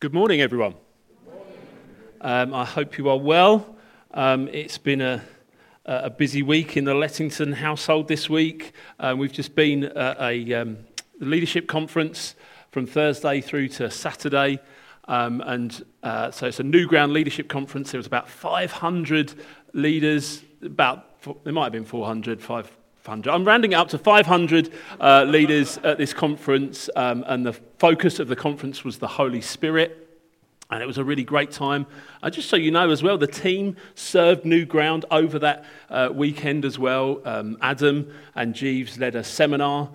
Good morning, everyone. Good morning. I hope you are well. It's been a busy week in the Lettington household this week. We've just been at a leadership conference from Thursday through to Saturday. So it's a New Ground leadership conference. There was about 500 leaders, it might have been 500. I'm rounding it up to 500 leaders at this conference, and the focus of the conference was the Holy Spirit, and it was a really great time. Just so you know as well, the team served New Ground over that weekend as well. Adam and Jeeves led a seminar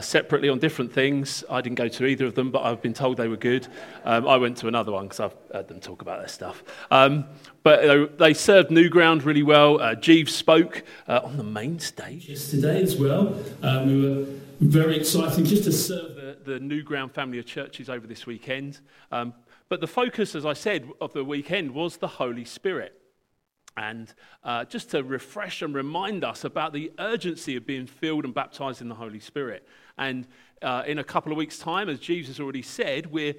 separately on different things. I didn't go to either of them, but I've been told they were good. I went to another one because I've heard them talk about their stuff. But they served New Ground really well. Jeeves spoke on the main stage yesterday as well. We were very excited just to serve the New Ground family of churches over this weekend. But the focus, as I said, of the weekend was the Holy Spirit. And just to refresh and remind us about the urgency of being filled and baptized in the Holy Spirit. And in a couple of weeks' time, as Jeeves has already said, we're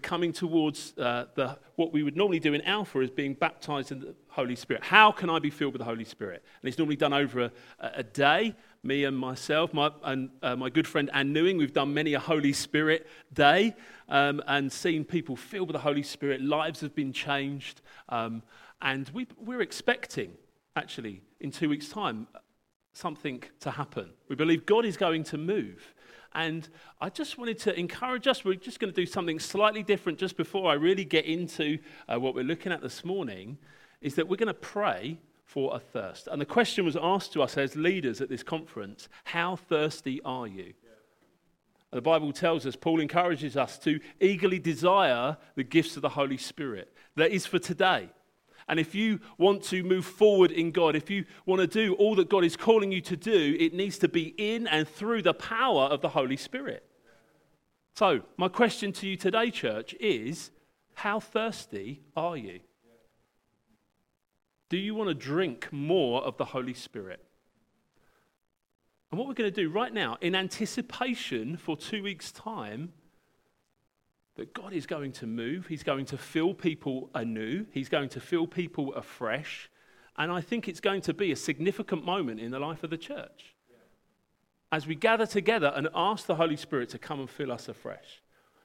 coming towards what we would normally do in Alpha is being baptized in the Holy Spirit. How can I be filled with the Holy Spirit? And it's normally done over a day. Me and myself, my good friend Anne Newing, we've done many a Holy Spirit day and seen people filled with the Holy Spirit. Lives have been changed. And we're expecting, actually, in 2 weeks' time, something to happen. We believe God is going to move. And I just wanted to encourage us. We're just going to do something slightly different just before I really get into what we're looking at this morning, is that we're going to pray for a thirst. And the question was asked to us as leaders at this conference, how thirsty are you? The Bible tells us, Paul encourages us to eagerly desire the gifts of the Holy Spirit. That is for today. And if you want to move forward in God, if you want to do all that God is calling you to do, it needs to be in and through the power of the Holy Spirit. So, my question to you today, church, is how thirsty are you? Do you want to drink more of the Holy Spirit? And what we're going to do right now, in anticipation for 2 weeks' time, that God is going to move, he's going to fill people anew, he's going to fill people afresh, and I think it's going to be a significant moment in the life of the church. As we gather together and ask the Holy Spirit to come and fill us afresh.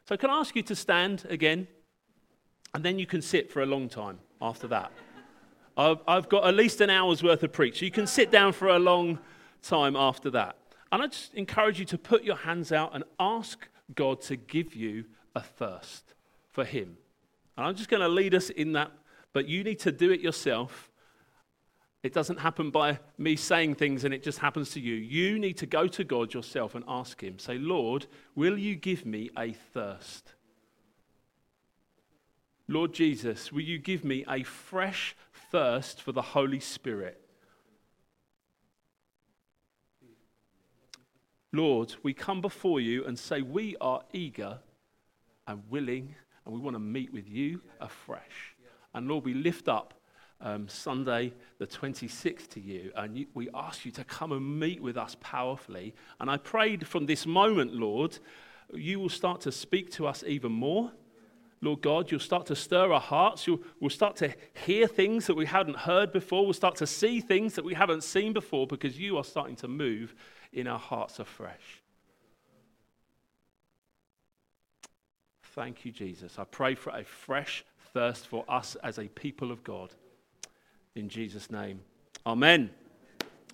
So can I ask you to stand again, and then you can sit for a long time after that. I've got at least an hour's worth of preach. You can sit down for a long time after that. And I just encourage you to put your hands out and ask God to give you a thirst for him. And I'm just going to lead us in that, but you need to do it yourself. It doesn't happen by me saying things and it just happens to you. You need to go to God yourself and ask him. Say, Lord, will you give me a thirst? Lord Jesus, will you give me a fresh thirst for the Holy Spirit? Lord, we come before you and say we are eager and willing and we want to meet with you afresh. And Lord, we lift up Sunday the 26th to you, and we ask you to come and meet with us powerfully. And I prayed from this moment, Lord, you will start to speak to us even more. Lord God, you'll start to stir our hearts. We'll start to hear things that we hadn't heard before. We'll start to see things that we haven't seen before because you are starting to move in our hearts afresh. Thank you, Jesus. I pray for a fresh thirst for us as a people of God. In Jesus' name, amen.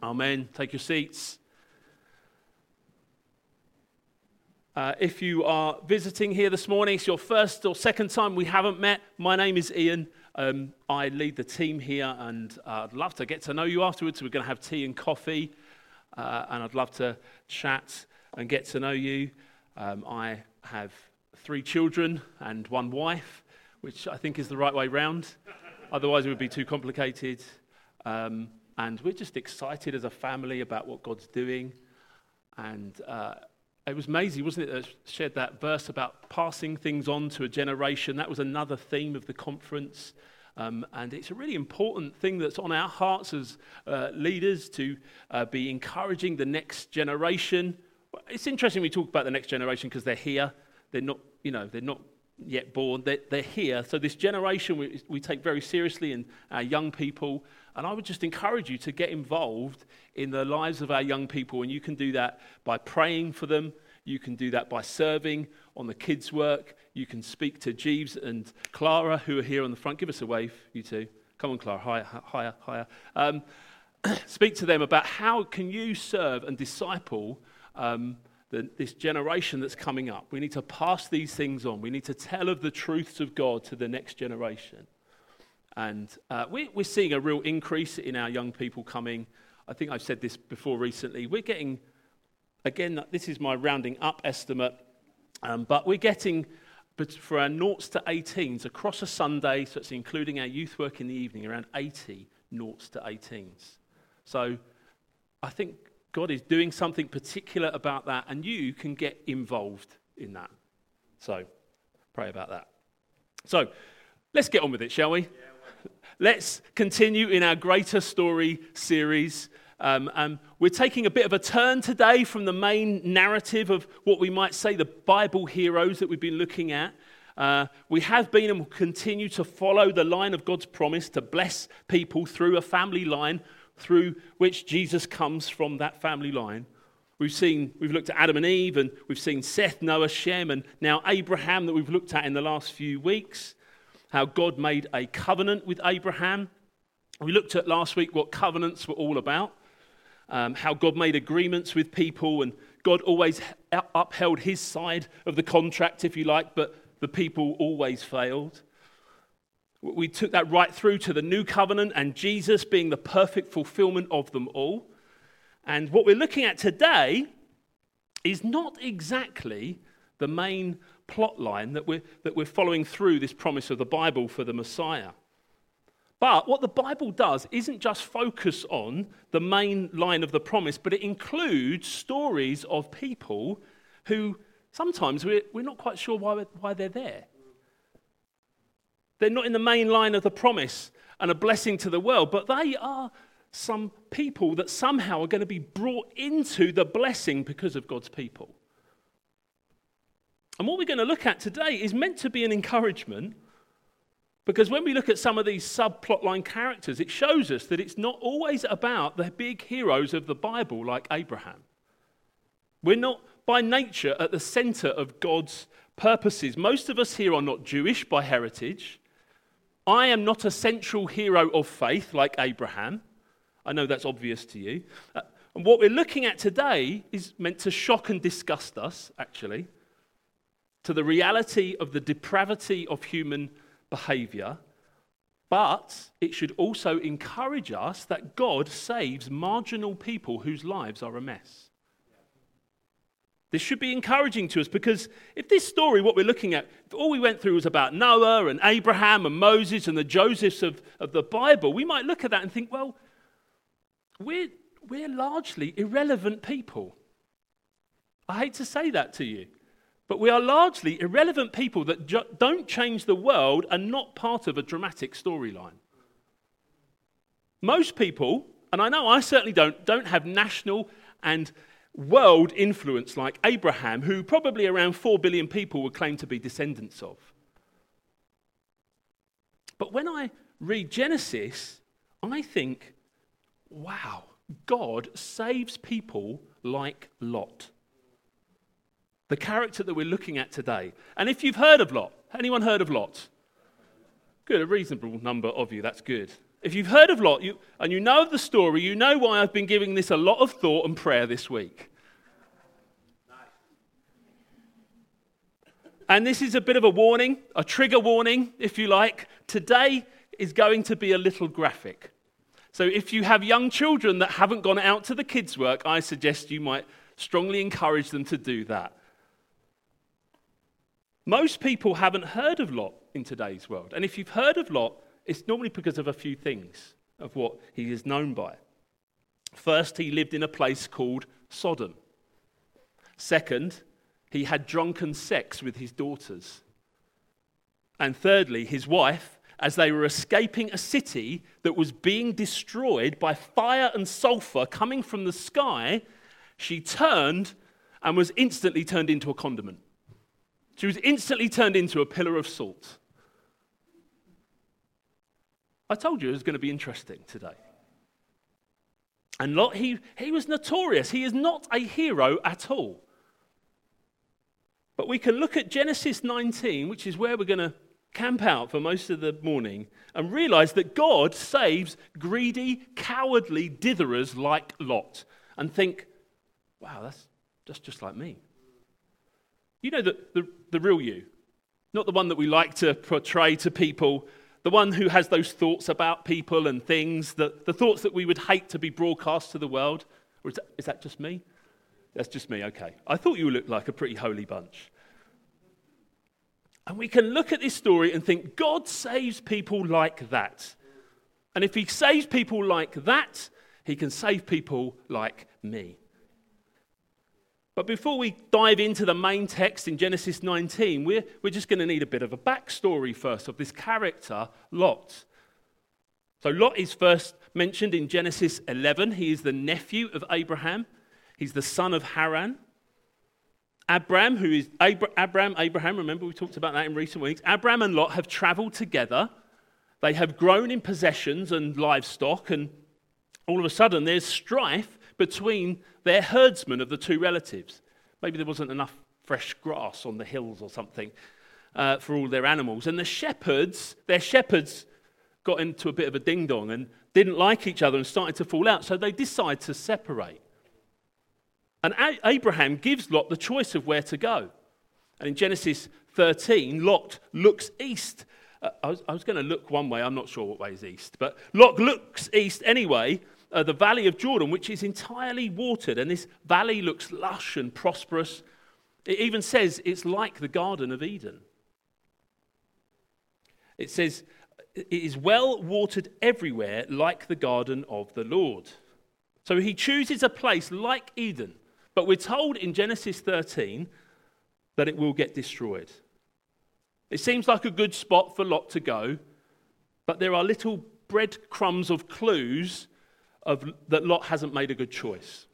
Amen. Take your seats. If you are visiting here this morning, it's your first or second time we haven't met, my name is Ian. I lead the team here, and I'd love to get to know you afterwards. We're going to have tea and coffee, and I'd love to chat and get to know you. I have 3 children and 1 wife, which I think is the right way round. Otherwise, it would be too complicated. And we're just excited as a family about what God's doing. And it was Maisie, wasn't it, that shared that verse about passing things on to a generation. That was another theme of the conference. And it's a really important thing that's on our hearts as leaders to be encouraging the next generation. It's interesting we talk about the next generation because they're here. They're not yet born, they're here. So this generation we take very seriously, and our young people. And I would just encourage you to get involved in the lives of our young people. And you can do that by praying for them. You can do that by serving on the kids' work. You can speak to Jeeves and Clara, who are here on the front. Give us a wave, you two. Come on, Clara, higher. Speak to them about how can you serve and disciple this generation that's coming up. We need to pass these things on. We need to tell of the truths of God to the next generation. And we're seeing a real increase in our young people coming. I think I've said this before recently. We're getting, again, this is my rounding up estimate, but we're getting, for our 0s to 18s, across a Sunday, so it's including our youth work in the evening, around 80 0s to 18s. So I think God is doing something particular about that, and you can get involved in that. So pray about that. So let's get on with it, shall we? Yeah. Let's continue in our Greater Story series. We're taking a bit of a turn today from the main narrative of what we might say the Bible heroes that we've been looking at. We have been and will continue to follow the line of God's promise to bless people through a family line through which Jesus comes from that family line. We've looked at Adam and Eve, and we've seen Seth, Noah, Shem, and now Abraham that we've looked at in the last few weeks. How God made a covenant with Abraham. We looked at last week what covenants were all about, how God made agreements with people, and God always upheld his side of the contract, if you like, but the people always failed. We took that right through to the new covenant and Jesus being the perfect fulfillment of them all. And what we're looking at today is not exactly the main plot line that we're following through this promise of the Bible for the Messiah. But what the Bible does isn't just focus on the main line of the promise, but it includes stories of people who sometimes we're not quite sure why they're there. They're not in the main line of the promise and a blessing to the world, but they are some people that somehow are going to be brought into the blessing because of God's people. And what we're going to look at today is meant to be an encouragement, because when we look at some of these subplotline characters, it shows us that it's not always about the big heroes of the Bible like Abraham. We're not by nature at the center of God's purposes. Most of us here are not Jewish by heritage. I am not a central hero of faith like Abraham. I know that's obvious to you. And what we're looking at today is meant to shock and disgust us, actually, to the reality of the depravity of human behaviour, but it should also encourage us that God saves marginal people whose lives are a mess. This should be encouraging to us, because if this story, what we're looking at, if all we went through was about Noah and Abraham and Moses and the Josephs of the Bible, we might look at that and think, well, we're largely irrelevant people. I hate to say that to you. But we are largely irrelevant people that don't change the world and not part of a dramatic storyline. Most people, and I know I certainly don't have national and world influence like Abraham, who probably around 4 billion people would claim to be descendants of. But when I read Genesis, I think, wow, God saves people like Lot. The character that we're looking at today. And if you've heard of Lot, anyone heard of Lot? Good, a reasonable number of you, that's good. If you've heard of Lot, and you know of the story, you know why I've been giving this a lot of thought and prayer this week. Nice. And this is a bit of a warning, a trigger warning, if you like. Today is going to be a little graphic. So if you have young children that haven't gone out to the kids' work, I suggest you might strongly encourage them to do that. Most people haven't heard of Lot in today's world. And if you've heard of Lot, it's normally because of a few things of what he is known by. First, he lived in a place called Sodom. Second, he had drunken sex with his daughters. And thirdly, his wife, as they were escaping a city that was being destroyed by fire and sulfur coming from the sky, she turned and was instantly turned into a condiment. She was instantly turned into a pillar of salt. I told you it was going to be interesting today. And Lot, he was notorious. He is not a hero at all. But we can look at Genesis 19, which is where we're going to camp out for most of the morning, and realize that God saves greedy, cowardly ditherers like Lot, and think, wow, that's just like me. You know, the real you, not the one that we like to portray to people, the one who has those thoughts about people and things, the thoughts that we would hate to be broadcast to the world. Or is that just me? That's just me, okay. I thought you looked like a pretty holy bunch. And we can look at this story and think, God saves people like that. And if he saves people like that, he can save people like me. But before we dive into the main text in Genesis 19, we're just going to need a bit of a backstory first of this character, Lot. So Lot is first mentioned in Genesis 11. He is the nephew of Abraham. He's the son of Haran. Abram, who is Abraham, remember we talked about that in recent weeks. Abram and Lot have traveled together. They have grown in possessions and livestock, and all of a sudden there's strife between their herdsmen of the two relatives. Maybe there wasn't enough fresh grass on the hills or something for all their animals. And their shepherds got into a bit of a ding-dong and didn't like each other and started to fall out, so they decide to separate. And Abraham gives Lot the choice of where to go. And in Genesis 13, Lot looks east. I was going to look one way, I'm not sure what way is east, but Lot looks east anyway, the valley of Jordan, which is entirely watered, and this valley looks lush and prosperous. It even says it's like the Garden of Eden. It says it is well watered everywhere, like the garden of the Lord. So he chooses a place like Eden, but we're told in Genesis 13 that it will get destroyed. It seems like a good spot for Lot to go, but there are little breadcrumbs of clues that Lot hasn't made a good choice.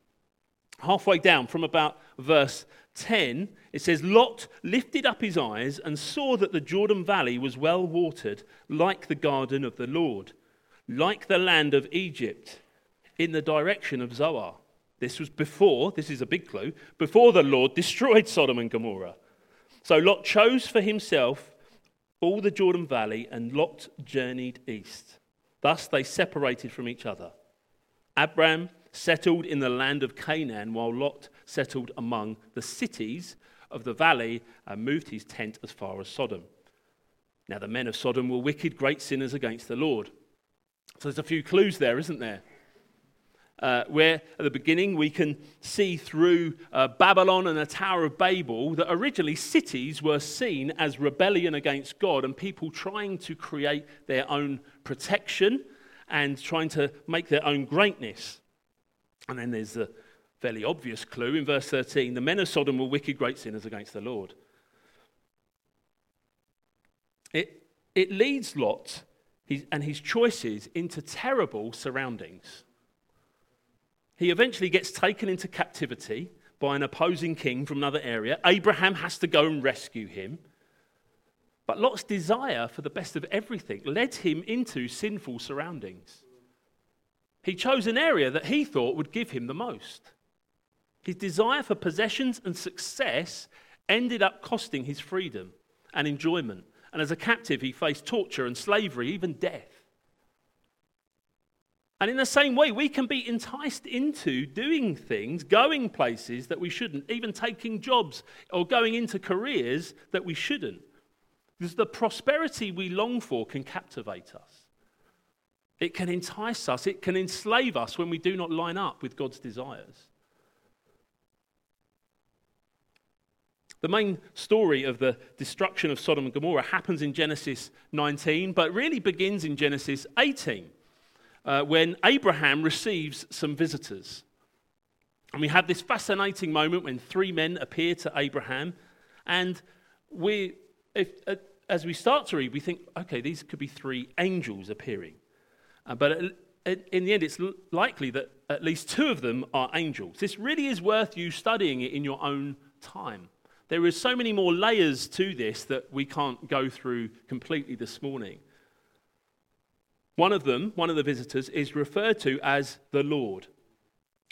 Halfway down from about verse 10, it says, Lot lifted up his eyes and saw that the Jordan Valley was well watered, like the garden of the Lord, like the land of Egypt, in the direction of Zoar. This is a big clue, before the Lord destroyed Sodom and Gomorrah. So Lot chose for himself all the Jordan Valley, and Lot journeyed east. Thus they separated from each other. Abram settled in the land of Canaan, while Lot settled among the cities of the valley and moved his tent as far as Sodom. Now the men of Sodom were wicked, great sinners against the Lord. So there's a few clues there, isn't there? Where at the beginning we can see through Babylon and the Tower of Babel that originally cities were seen as rebellion against God and people trying to create their own protection and trying to make their own greatness. And then there's the fairly obvious clue in verse 13, the men of Sodom were wicked great sinners against the Lord. It leads Lot and his choices into terrible surroundings. He eventually gets taken into captivity by an opposing king from another area. Abraham has to go and rescue him. But Lot's desire for the best of everything led him into sinful surroundings. He chose an area that he thought would give him the most. His desire for possessions and success ended up costing his freedom and enjoyment. And as a captive, he faced torture and slavery, even death. And in the same way, we can be enticed into doing things, going places that we shouldn't, even taking jobs or going into careers that we shouldn't. Because the prosperity we long for can captivate us. It can entice us, it can enslave us when we do not line up with God's desires. The main story of the destruction of Sodom and Gomorrah happens in Genesis 19, but really begins in Genesis 18. When Abraham receives some visitors. And we have this fascinating moment when three men appear to Abraham, and as we start to read, we think, okay, these could be three angels appearing. But in the end, it's likely that at least two of them are angels. This really is worth you studying it in your own time, There are so many more layers to this that we can't go through completely this morning. One of them, one of the visitors, is referred to as the Lord.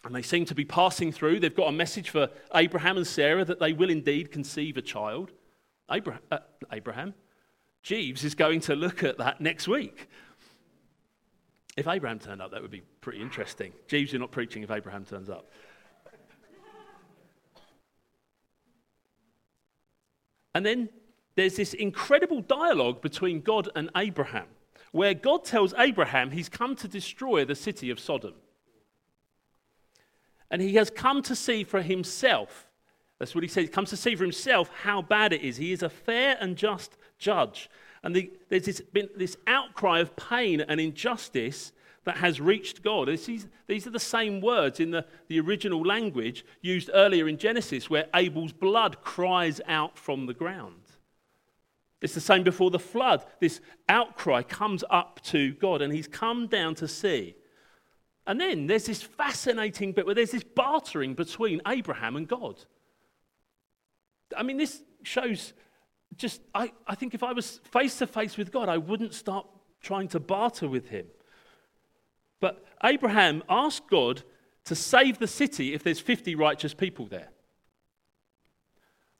And they seem to be passing through. They've got a message for Abraham and Sarah that they will indeed conceive a child. Jeeves is going to look at that next week. If Abraham turned up, that would be pretty interesting. Jeeves, you're not preaching if Abraham turns up. And then there's this incredible dialogue between God and Abraham, where God tells Abraham he's come to destroy the city of Sodom. And he has come to see for himself, that's what he says, comes to see for himself how bad it is. He is a fair and just judge. And there's this outcry of pain and injustice that has reached God. These are the same words in the original language used earlier in Genesis, where Abel's blood cries out from the ground. It's the same before the flood. This outcry comes up to God, and he's come down to see. And then there's this fascinating bit where there's this bartering between Abraham and God. I mean, this shows just, I think if I was face to face with God, I wouldn't start trying to barter with him. But Abraham asked God to save the city if there's 50 righteous people there.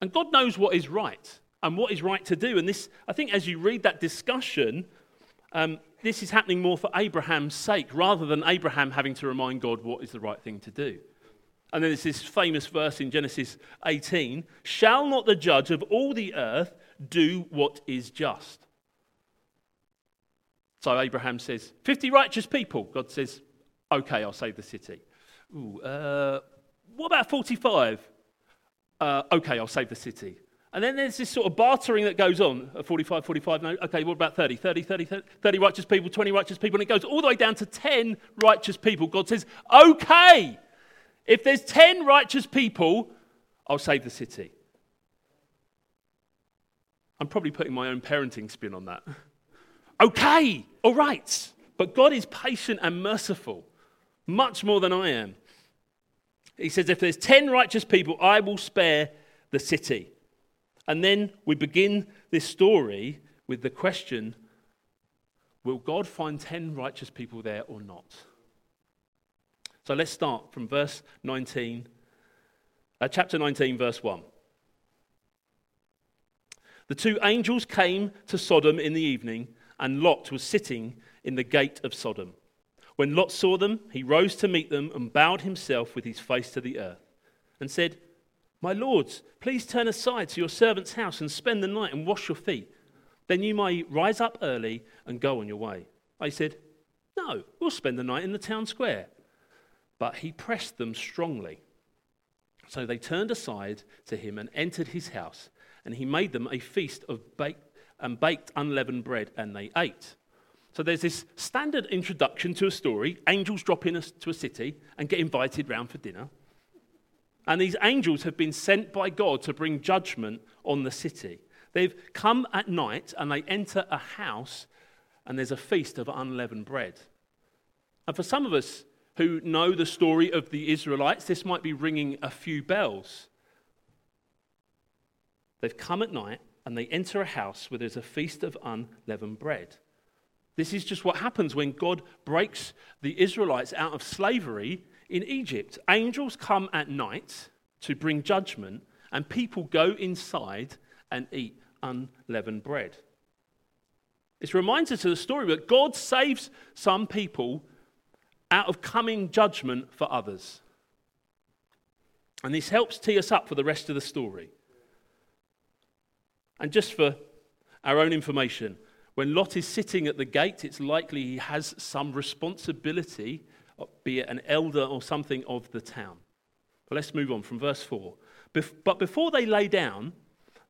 And God knows what is right and what is right to do. And this, I think as you read that discussion, this is happening more for Abraham's sake rather than Abraham having to remind God what is the right thing to do. And then there's this famous verse in Genesis 18, "Shall not the judge of all the earth do what is just?" So Abraham says, 50 righteous people. God says, okay, I'll save the city. What about 45? Okay, I'll save the city. And then there's this sort of bartering that goes on. 45, no, okay, what about 30? 30 righteous people, 20 righteous people. And it goes all the way down to 10 righteous people. God says, okay, if there's 10 righteous people, I'll save the city. I'm probably putting my own parenting spin on that. Okay, all right, but God is patient and merciful, much more than I am. He says, if there's 10 righteous people, I will spare the city. And then we begin this story with the question, will God find 10 righteous people there or not? So let's start from verse 19, chapter 19, verse 1. The two angels came to Sodom in the evening, and Lot was sitting in the gate of Sodom. When Lot saw them, he rose to meet them and bowed himself with his face to the earth and said, "My lords, please turn aside to your servant's house and spend the night and wash your feet. Then you may rise up early and go on your way." They said, "No, we'll spend the night in the town square." But he pressed them strongly. So they turned aside to him and entered his house, and he made them a feast of baked unleavened bread, and they ate. So there's this standard introduction to a story. Angels drop in to a city and get invited round for dinner. And these angels have been sent by God to bring judgment on the city. They've come at night and they enter a house and there's a feast of unleavened bread. And for some of us who know the story of the Israelites, this might be ringing a few bells. They've come at night and they enter a house where there's a feast of unleavened bread. This is just what happens when God breaks the Israelites out of slavery in Egypt. Angels come at night to bring judgment, and people go inside and eat unleavened bread. It's a reminder to the story that God saves some people out of coming judgment for others. And this helps tee us up for the rest of the story. And just for our own information, when Lot is sitting at the gate, it's likely he has some responsibility, be it an elder or something of the town. But let's move on from verse 4. But before they lay down,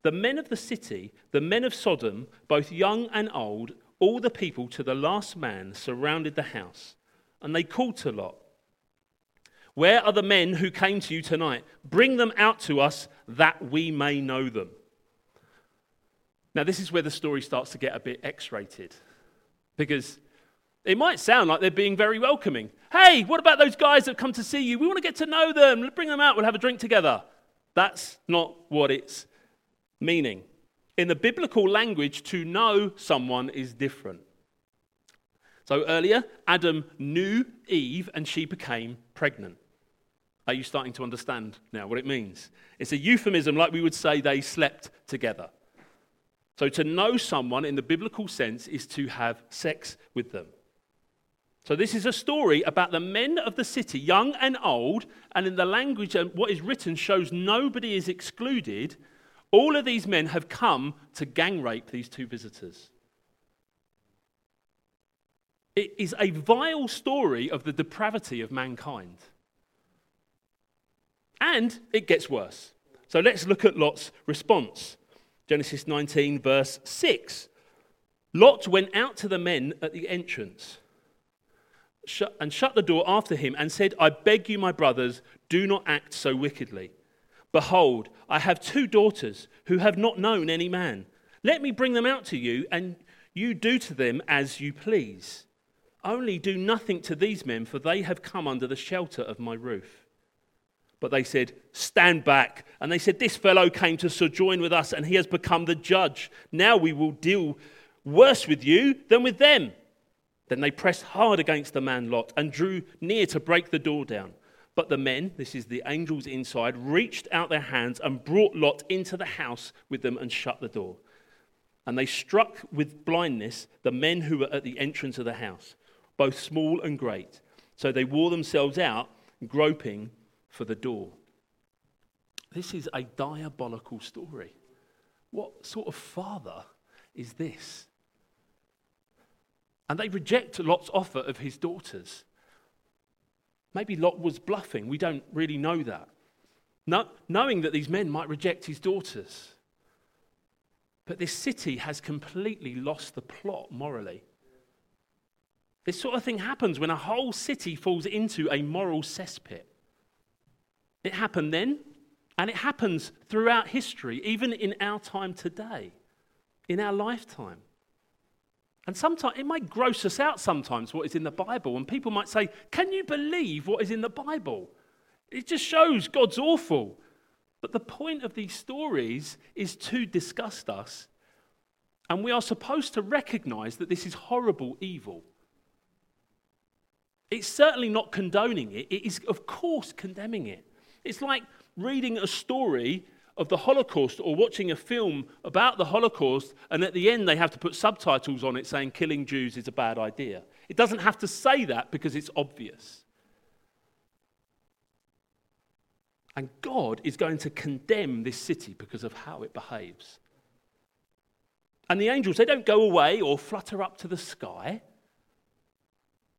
the men of the city, the men of Sodom, both young and old, all the people to the last man surrounded the house. And they called to Lot, "Where are the men who came to you tonight? Bring them out to us that we may know them." Now, this is where the story starts to get a bit X-rated, because it might sound like they're being very welcoming. "Hey, what about those guys that have come to see you? We want to get to know them. Bring them out. We'll have a drink together." That's not what it's meaning. In the biblical language, to know someone is different. So earlier, Adam knew Eve and she became pregnant. Are you starting to understand now what it means? It's a euphemism, like we would say they slept together. So to know someone in the biblical sense is to have sex with them. So this is a story about the men of the city, young and old, and in the language and what is written shows nobody is excluded. All of these men have come to gang rape these two visitors. It is a vile story of the depravity of mankind. And it gets worse. So let's look at Lot's response. Genesis 19, verse 6. Lot went out to the men at the entrance and shut the door after him and said, I beg you, my brothers, do not act so wickedly. Behold, I have 2 daughters who have not known any man. Let me bring them out to you, and you do to them as you please. Only do nothing to these men, for they have come under the shelter of my roof. But they said, stand back. And they said, this fellow came to sojourn with us, and he has become the judge. Now we will deal worse with you than with them. Then they pressed hard against the man Lot and drew near to break the door down. But the men, this is the angels inside, reached out their hands and brought Lot into the house with them and shut the door. And they struck with blindness the men who were at the entrance of the house, both small and great. So they wore themselves out, groping for the door. This is a diabolical story. What sort of father is this? And they reject Lot's offer of his daughters. Maybe Lot was bluffing. We don't really know that. Knowing that these men might reject his daughters. But this city has completely lost the plot morally. This sort of thing happens when a whole city falls into a moral cesspit. It happened then, and it happens throughout history, even in our time today, in our lifetime. And sometimes it might gross us out sometimes what is in the Bible, and people might say, can you believe what is in the Bible? It just shows God's awful. But the point of these stories is to disgust us, and we are supposed to recognize that this is horrible evil. It's certainly not condoning it. It is, of course, condemning it. It's like reading a story of the Holocaust or watching a film about the Holocaust, and at the end they have to put subtitles on it saying killing Jews is a bad idea. It doesn't have to say that because it's obvious. And God is going to condemn this city because of how it behaves. And the angels, they don't go away or flutter up to the sky.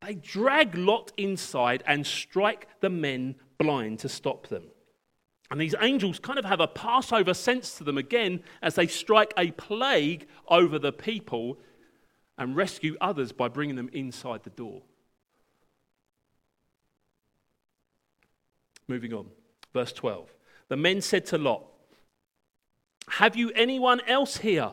They drag Lot inside and strike the men blind to stop them. And these angels kind of have a Passover sense to them again as they strike a plague over the people and rescue others by bringing them inside the door. Moving on, verse 12. The men said to Lot, have you anyone else here?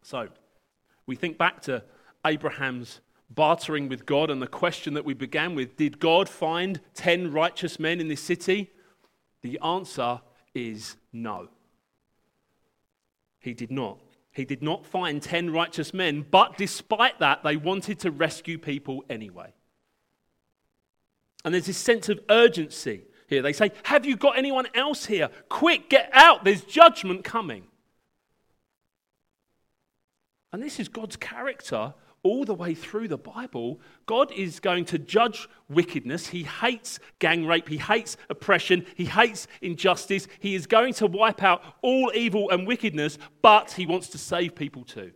So, we think back to Abraham's bartering with God and the question that we began with, did God find 10 righteous men in this city? The answer is no. He did not. He did not find 10 righteous men, but despite that, they wanted to rescue people anyway. And there's this sense of urgency here. They say, have you got anyone else here? Quick, get out, there's judgment coming. And this is God's character. All the way through the Bible, God is going to judge wickedness. He hates gang rape. He hates oppression. He hates injustice. He is going to wipe out all evil and wickedness, but he wants to save people too.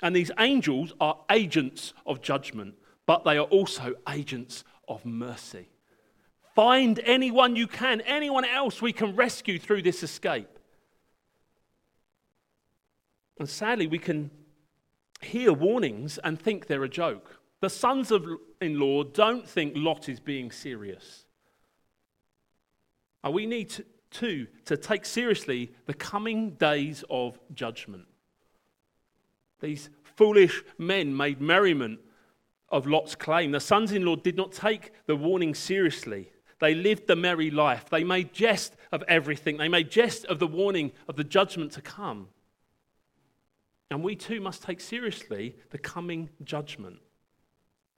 And these angels are agents of judgment, but they are also agents of mercy. Find anyone you can, anyone else we can rescue through this escape. And sadly, we can hear warnings and think they're a joke. The sons-in-law don't think Lot is being serious. And we need to take seriously the coming days of judgment. These foolish men made merriment of Lot's claim. The sons-in-law did not take the warning seriously. They lived the merry life. They made jest of everything. They made jest of the warning of the judgment to come. And we too must take seriously the coming judgment.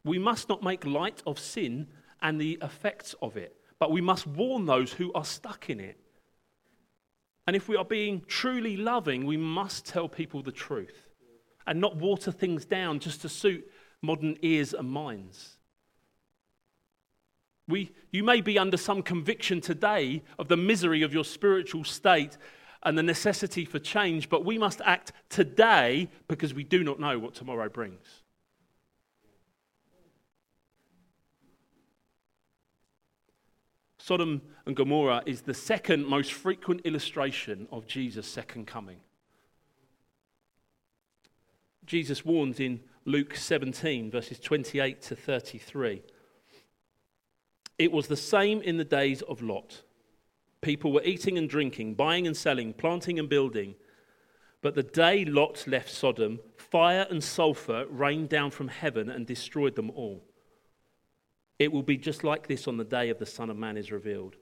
We must not make light of sin and the effects of it, but we must warn those who are stuck in it. And if we are being truly loving, we must tell people the truth and not water things down just to suit modern ears and minds. You may be under some conviction today of the misery of your spiritual state and the necessity for change, but we must act today because we do not know what tomorrow brings. Sodom and Gomorrah is the second most frequent illustration of Jesus' second coming. Jesus warns in Luke 17, verses 28 to 33. It was the same in the days of Lot. People were eating and drinking, buying and selling, planting and building. But the day Lot left Sodom, fire and sulfur rained down from heaven and destroyed them all. It will be just like this on the day of the Son of Man is revealed.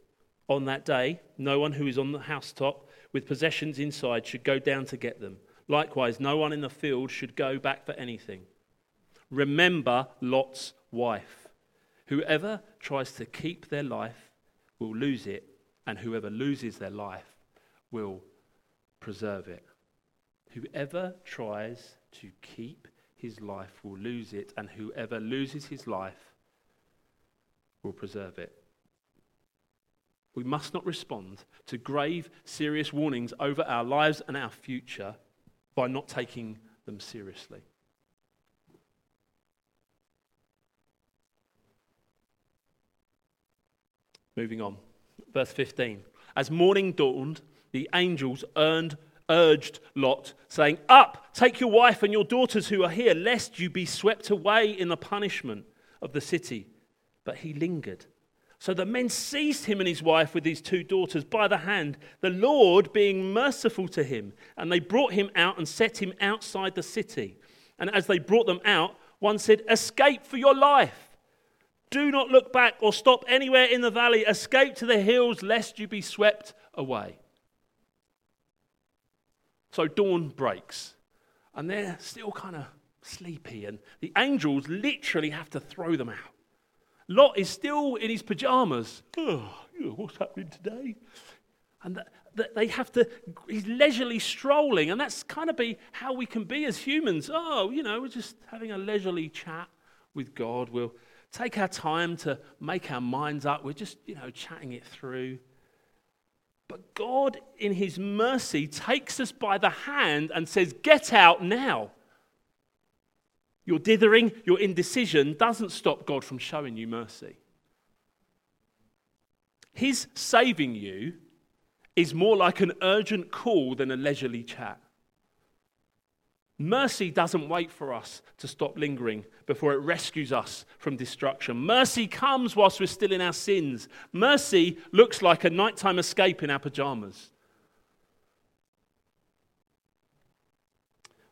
On that day, no one who is on the housetop with possessions inside should go down to get them. Likewise, no one in the field should go back for anything. Remember Lot's wife. Whoever tries to keep their life will lose it, and whoever loses their life will preserve it. Whoever tries to keep his life will lose it, and whoever loses his life will preserve it. We must not respond to grave, serious warnings over our lives and our future by not taking them seriously. Moving on, verse 15. As morning dawned, the angels urged Lot, saying, "Up, take your wife and your daughters who are here, lest you be swept away in the punishment of the city." But he lingered. So the men seized him and his wife with his two daughters by the hand, the Lord being merciful to him. And they brought him out and set him outside the city. And as they brought them out, one said, "Escape for your life. Do not look back or stop anywhere in the valley. Escape to the hills, lest you be swept away." So dawn breaks, and they're still kind of sleepy, and the angels literally have to throw them out. Lot is still in his pajamas. "Oh, what's happening today?" And they have to, he's leisurely strolling, and that's kind of how we can be as humans. Oh, we're just having a leisurely chat with God. We'll take our time to make our minds up. We're just, chatting it through. But God, in his mercy, takes us by the hand and says, "Get out now." Your dithering, your indecision doesn't stop God from showing you mercy. His saving you is more like an urgent call than a leisurely chat. Mercy doesn't wait for us to stop lingering before it rescues us from destruction. Mercy comes whilst we're still in our sins. Mercy looks like a nighttime escape in our pajamas.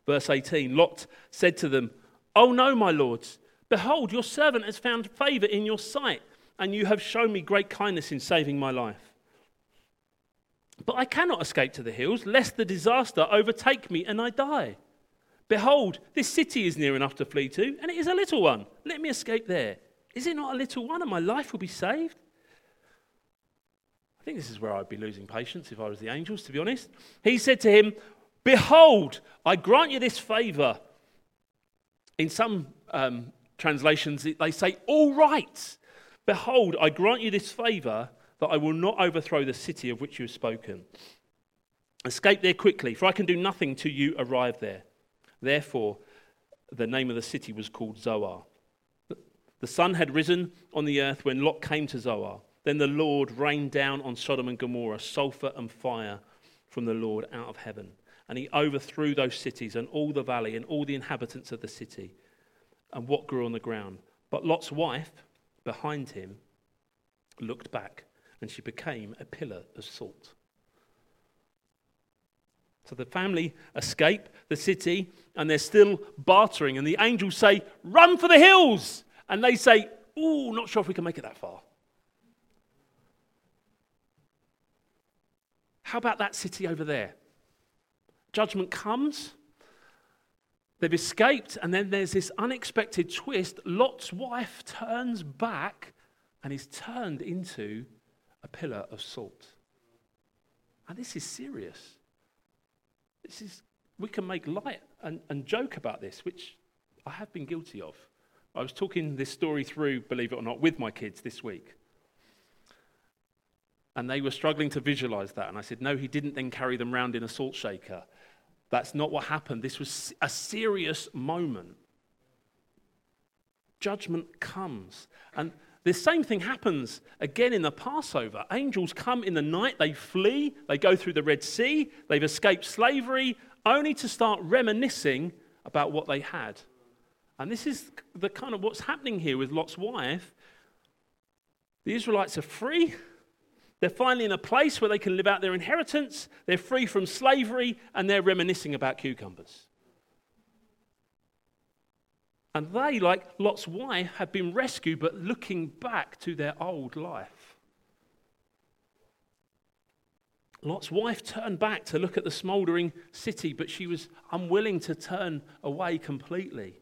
Verse 18, Lot said to them, "Oh no, my lords, behold, your servant has found favour in your sight, and you have shown me great kindness in saving my life. But I cannot escape to the hills, lest the disaster overtake me and I die. Behold, this city is near enough to flee to, and it is a little one. Let me escape there. Is it not a little one, and my life will be saved?" I think this is where I'd be losing patience if I was the angels, to be honest. He said to him, "Behold, I grant you this favour." In some translations, they say, "All right. Behold, I grant you this favour, that I will not overthrow the city of which you have spoken. Escape there quickly, for I can do nothing till you arrive there." Therefore, the name of the city was called Zoar. The sun had risen on the earth when Lot came to Zoar. Then the Lord rained down on Sodom and Gomorrah sulfur and fire from the Lord out of heaven. And he overthrew those cities and all the valley and all the inhabitants of the city and what grew on the ground. But Lot's wife behind him looked back, and she became a pillar of salt. So the family escape the city, and they're still bartering. And the angels say, "Run for the hills!" And they say, "Ooh, not sure if we can make it that far. How about that city over there?" Judgment comes. They've escaped, and then there's this unexpected twist. Lot's wife turns back and is turned into a pillar of salt. And this is serious. We can make light and joke about this, which I have been guilty of. I was talking this story through, believe it or not, with my kids this week. And they were struggling to visualize that. And I said, no, he didn't then carry them round in a salt shaker. That's not what happened. This was a serious moment. Judgment comes. And the same thing happens again in the Passover. Angels come in the night, they flee, they go through the Red Sea, they've escaped slavery, only to start reminiscing about what they had. And this is the kind of what's happening here with Lot's wife. The Israelites are free. They're finally in a place where they can live out their inheritance. They're free from slavery, and they're reminiscing about cucumbers. And they, like Lot's wife, have been rescued, but looking back to their old life. Lot's wife turned back to look at the smouldering city, but she was unwilling to turn away completely.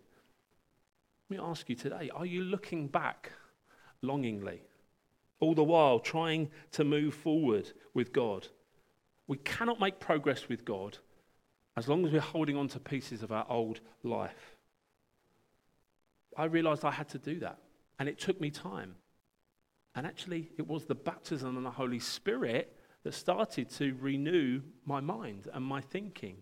Let me ask you today, are you looking back longingly? All the while trying to move forward with God. We cannot make progress with God as long as we're holding on to pieces of our old life. I realised I had to do that, and it took me time. And actually, it was the baptism of the Holy Spirit that started to renew my mind and my thinking.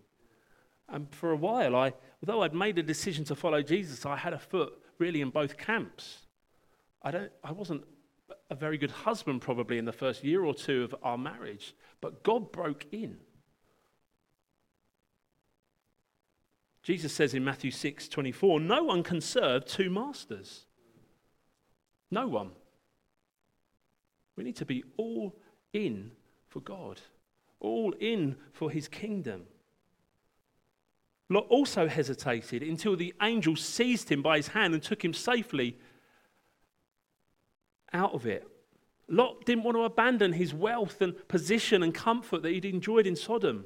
And for a while, although I'd made a decision to follow Jesus, I had a foot really in both camps. I wasn't a very good husband probably in the first year or two of our marriage, but God broke in. Jesus says in Matthew 6:24, no one can serve two masters. No one. We need to be all in for God, all in for his kingdom. Lot also hesitated until the angel seized him by his hand and took him safely out of it. Lot didn't want to abandon his wealth and position and comfort that he'd enjoyed in Sodom.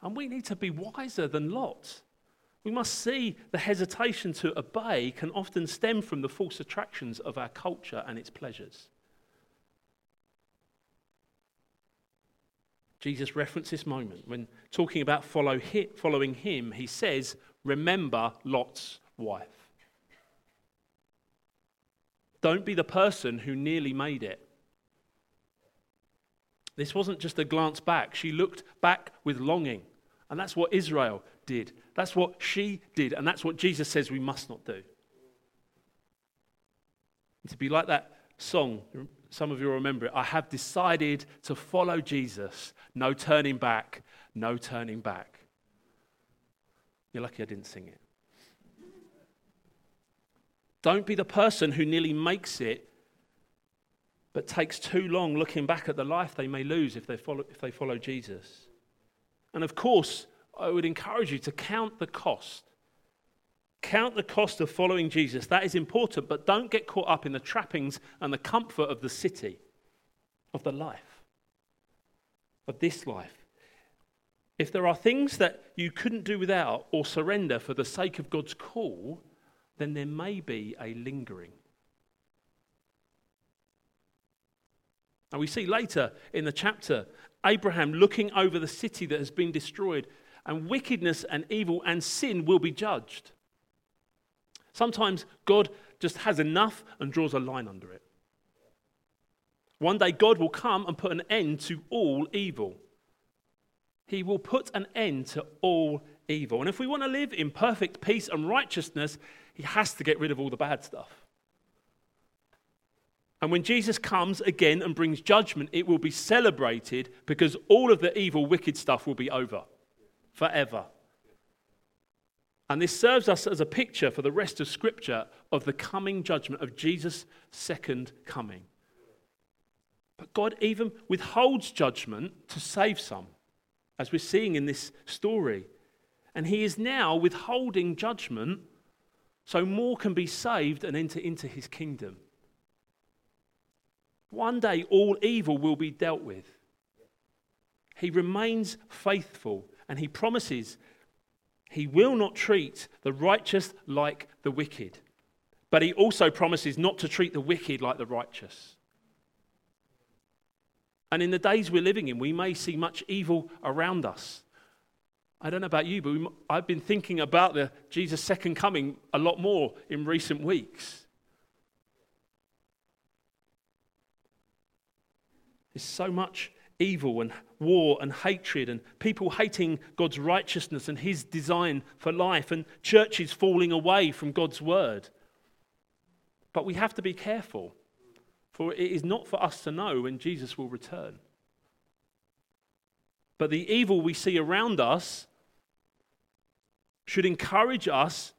And we need to be wiser than Lot. We must see the hesitation to obey can often stem from the false attractions of our culture and its pleasures. Jesus referenced this moment when talking about following him. He says, remember Lot's wife. Don't be the person who nearly made it. This wasn't just a glance back. She looked back with longing. And that's what Israel did. That's what she did, and that's what Jesus says we must not do. And to be like that song, some of you will remember it, I have decided to follow Jesus, no turning back, no turning back. You're lucky I didn't sing it. Don't be the person who nearly makes it, but takes too long looking back at the life they may lose if they follow Jesus. And of course, I would encourage you to count the cost. Count the cost of following Jesus. That is important, but don't get caught up in the trappings and the comfort of the city, of the life, of this life. If there are things that you couldn't do without or surrender for the sake of God's call, then there may be a lingering. And we see later in the chapter, Abraham looking over the city that has been destroyed, and wickedness and evil and sin will be judged. Sometimes God just has enough and draws a line under it. One day God will come and put an end to all evil. He will put an end to all evil. And if we want to live in perfect peace and righteousness, he has to get rid of all the bad stuff. And when Jesus comes again and brings judgment, it will be celebrated because all of the evil, wicked stuff will be over forever. And this serves us as a picture for the rest of Scripture of the coming judgment of Jesus' second coming. But God even withholds judgment to save some, as we're seeing in this story. And he is now withholding judgment so more can be saved and enter into his kingdom. One day all evil will be dealt with. He remains faithful and he promises he will not treat the righteous like the wicked. But he also promises not to treat the wicked like the righteous. And in the days we're living in, we may see much evil around us. I don't know about you, but I've been thinking about the Jesus' second coming a lot more in recent weeks. There's so much evil and war and hatred and people hating God's righteousness and his design for life and churches falling away from God's word. But we have to be careful, for it is not for us to know when Jesus will return. But the evil we see around us should encourage us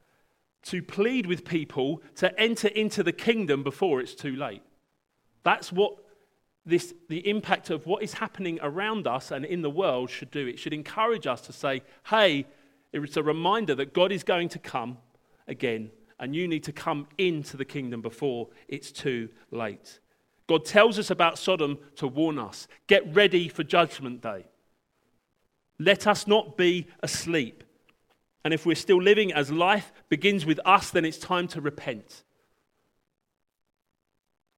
to plead with people to enter into the kingdom before it's too late. That's what the impact of what is happening around us and in the world should do. It should encourage us to say, hey, it's a reminder that God is going to come again and you need to come into the kingdom before it's too late. God tells us about Sodom to warn us. Get ready for Judgment Day. Let us not be asleep. And if we're still living as life begins with us, then it's time to repent.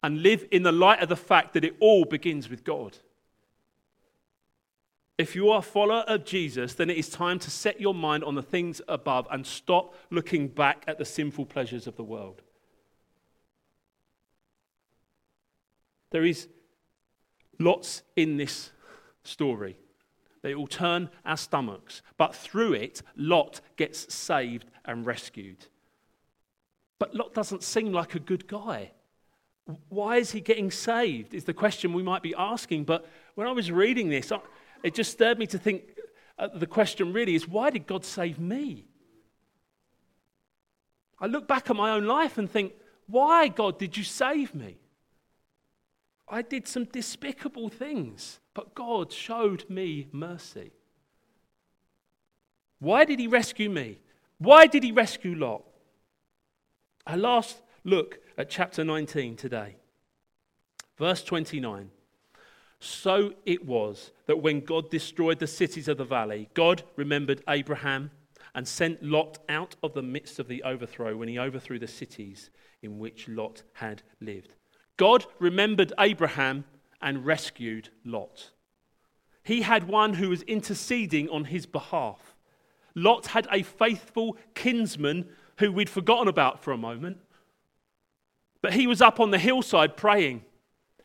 And live in the light of the fact that it all begins with God. If you are a follower of Jesus, then it is time to set your mind on the things above and stop looking back at the sinful pleasures of the world. There is lots in this story. They all turn our stomachs, but through it, Lot gets saved and rescued. But Lot doesn't seem like a good guy. Why is he getting saved is the question we might be asking. But when I was reading this, it just stirred me to think the question really is, why did God save me? I look back at my own life and think, why, God, did you save me? I did some despicable things, but God showed me mercy. Why did he rescue me? Why did he rescue Lot? I last look at chapter 19 today. Verse 29. So it was that when God destroyed the cities of the valley, God remembered Abraham and sent Lot out of the midst of the overthrow when he overthrew the cities in which Lot had lived. God remembered Abraham and rescued Lot. He had one who was interceding on his behalf. Lot had a faithful kinsman who we'd forgotten about for a moment. But he was up on the hillside praying.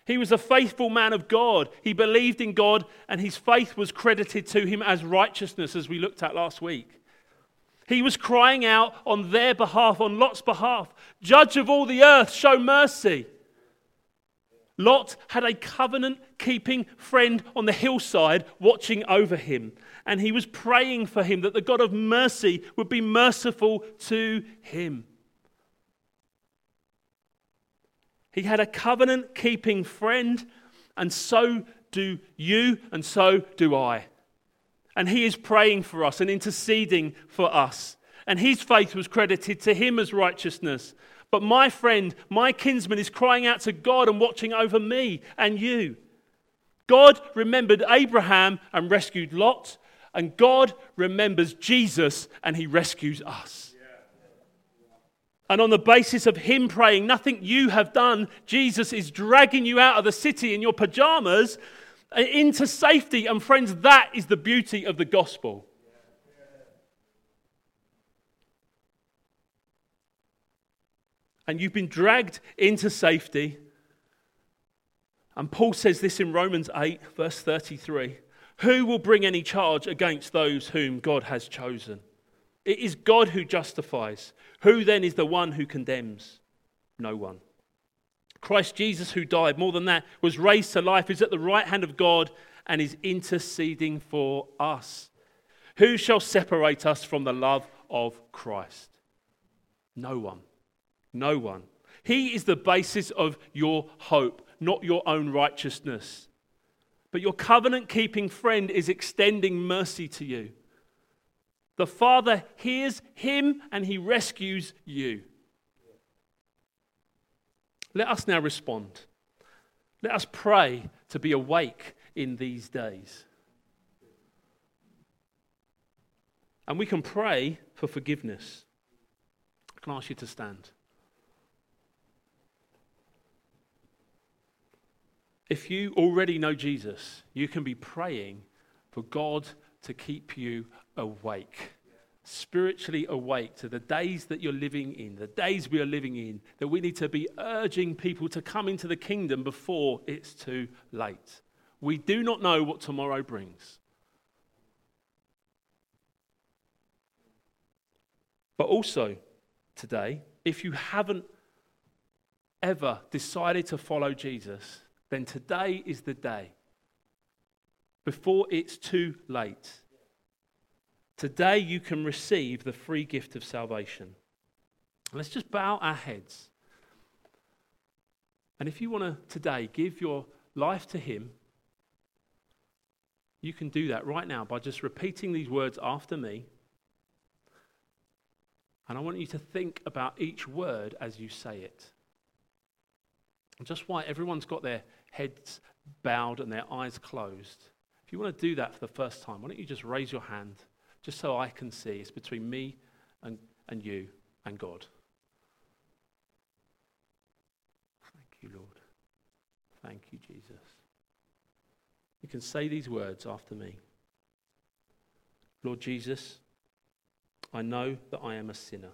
He was a faithful man of God. He believed in God and his faith was credited to him as righteousness, as we looked at last week. He was crying out on their behalf, on Lot's behalf, Judge of all the earth, show mercy. Lot had a covenant-keeping friend on the hillside watching over him. And he was praying for him that the God of mercy would be merciful to him. He had a covenant-keeping friend, and so do you, and so do I. And he is praying for us and interceding for us. And his faith was credited to him as righteousness. But my friend, my kinsman is crying out to God and watching over me and you. God remembered Abraham and rescued Lot, and God remembers Jesus and he rescues us. And on the basis of him praying, nothing you have done, Jesus is dragging you out of the city in your pajamas into safety. And friends, that is the beauty of the gospel. And you've been dragged into safety. And Paul says this in Romans 8, verse 33. Who will bring any charge against those whom God has chosen? It is God who justifies. Who then is the one who condemns? No one. Christ Jesus, who died, more than that, was raised to life, is at the right hand of God and is interceding for us. Who shall separate us from the love of Christ? No one. No one. He is the basis of your hope, not your own righteousness. But your covenant-keeping friend is extending mercy to you. The Father hears him and he rescues you. Let us now respond. Let us pray to be awake in these days. And we can pray for forgiveness. I can ask you to stand. If you already know Jesus, you can be praying for God to keep you awake, spiritually awake to the days that you're living in, the days we are living in, that we need to be urging people to come into the kingdom before it's too late. We do not know what tomorrow brings. But also today, if you haven't ever decided to follow Jesus, then today is the day. Before it's too late. Today you can receive the free gift of salvation. Let's just bow our heads. And if you want to today give your life to him, you can do that right now by just repeating these words after me. And I want you to think about each word as you say it. Just why everyone's got their heads bowed and their eyes closed. If you want to do that for the first time, why don't you just raise your hand, just so I can see. It's between me and you and God. Thank you, Lord. Thank you, Jesus. You can say these words after me. Lord Jesus, I know that I am a sinner,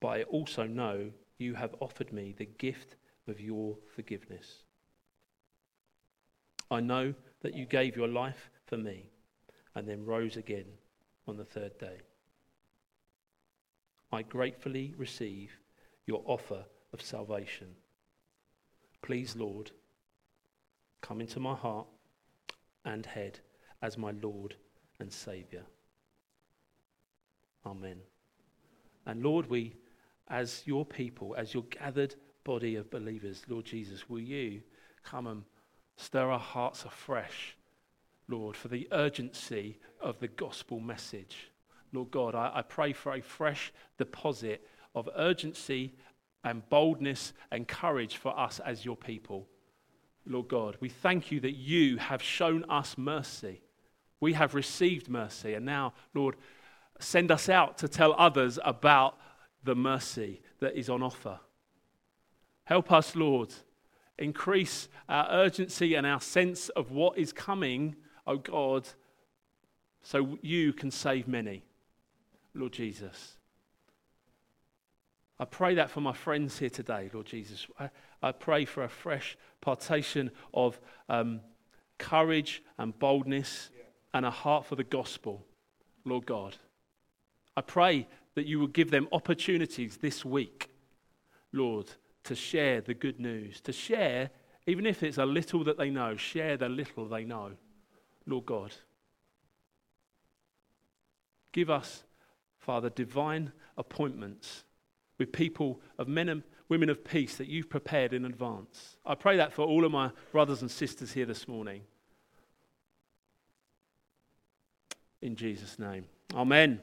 but I also know you have offered me the gift of your forgiveness. I know that you gave your life for me and then rose again on the third day. I gratefully receive your offer of salvation. Please, Lord, come into my heart and head as my Lord and Saviour. Amen. And Lord, we, as your people, as your gathered body of believers, Lord Jesus, will you come and stir our hearts afresh, Lord, for the urgency of the gospel message. Lord God, I pray for a fresh deposit of urgency and boldness and courage for us as your people. Lord God, we thank you that you have shown us mercy. We have received mercy. And now, Lord, send us out to tell others about the mercy that is on offer. Help us, Lord, increase our urgency and our sense of what is coming, O God, so you can save many, Lord Jesus. I pray that for my friends here today, Lord Jesus. I pray for a fresh partation of courage and boldness and a heart for the gospel, Lord God. I pray that you will give them opportunities this week, Lord, to share the good news, to share, even if it's a little that they know, share the little they know, Lord God. Give us, Father, divine appointments with people of men and women of peace that you've prepared in advance. I pray that for all of my brothers and sisters here this morning. In Jesus' name, amen.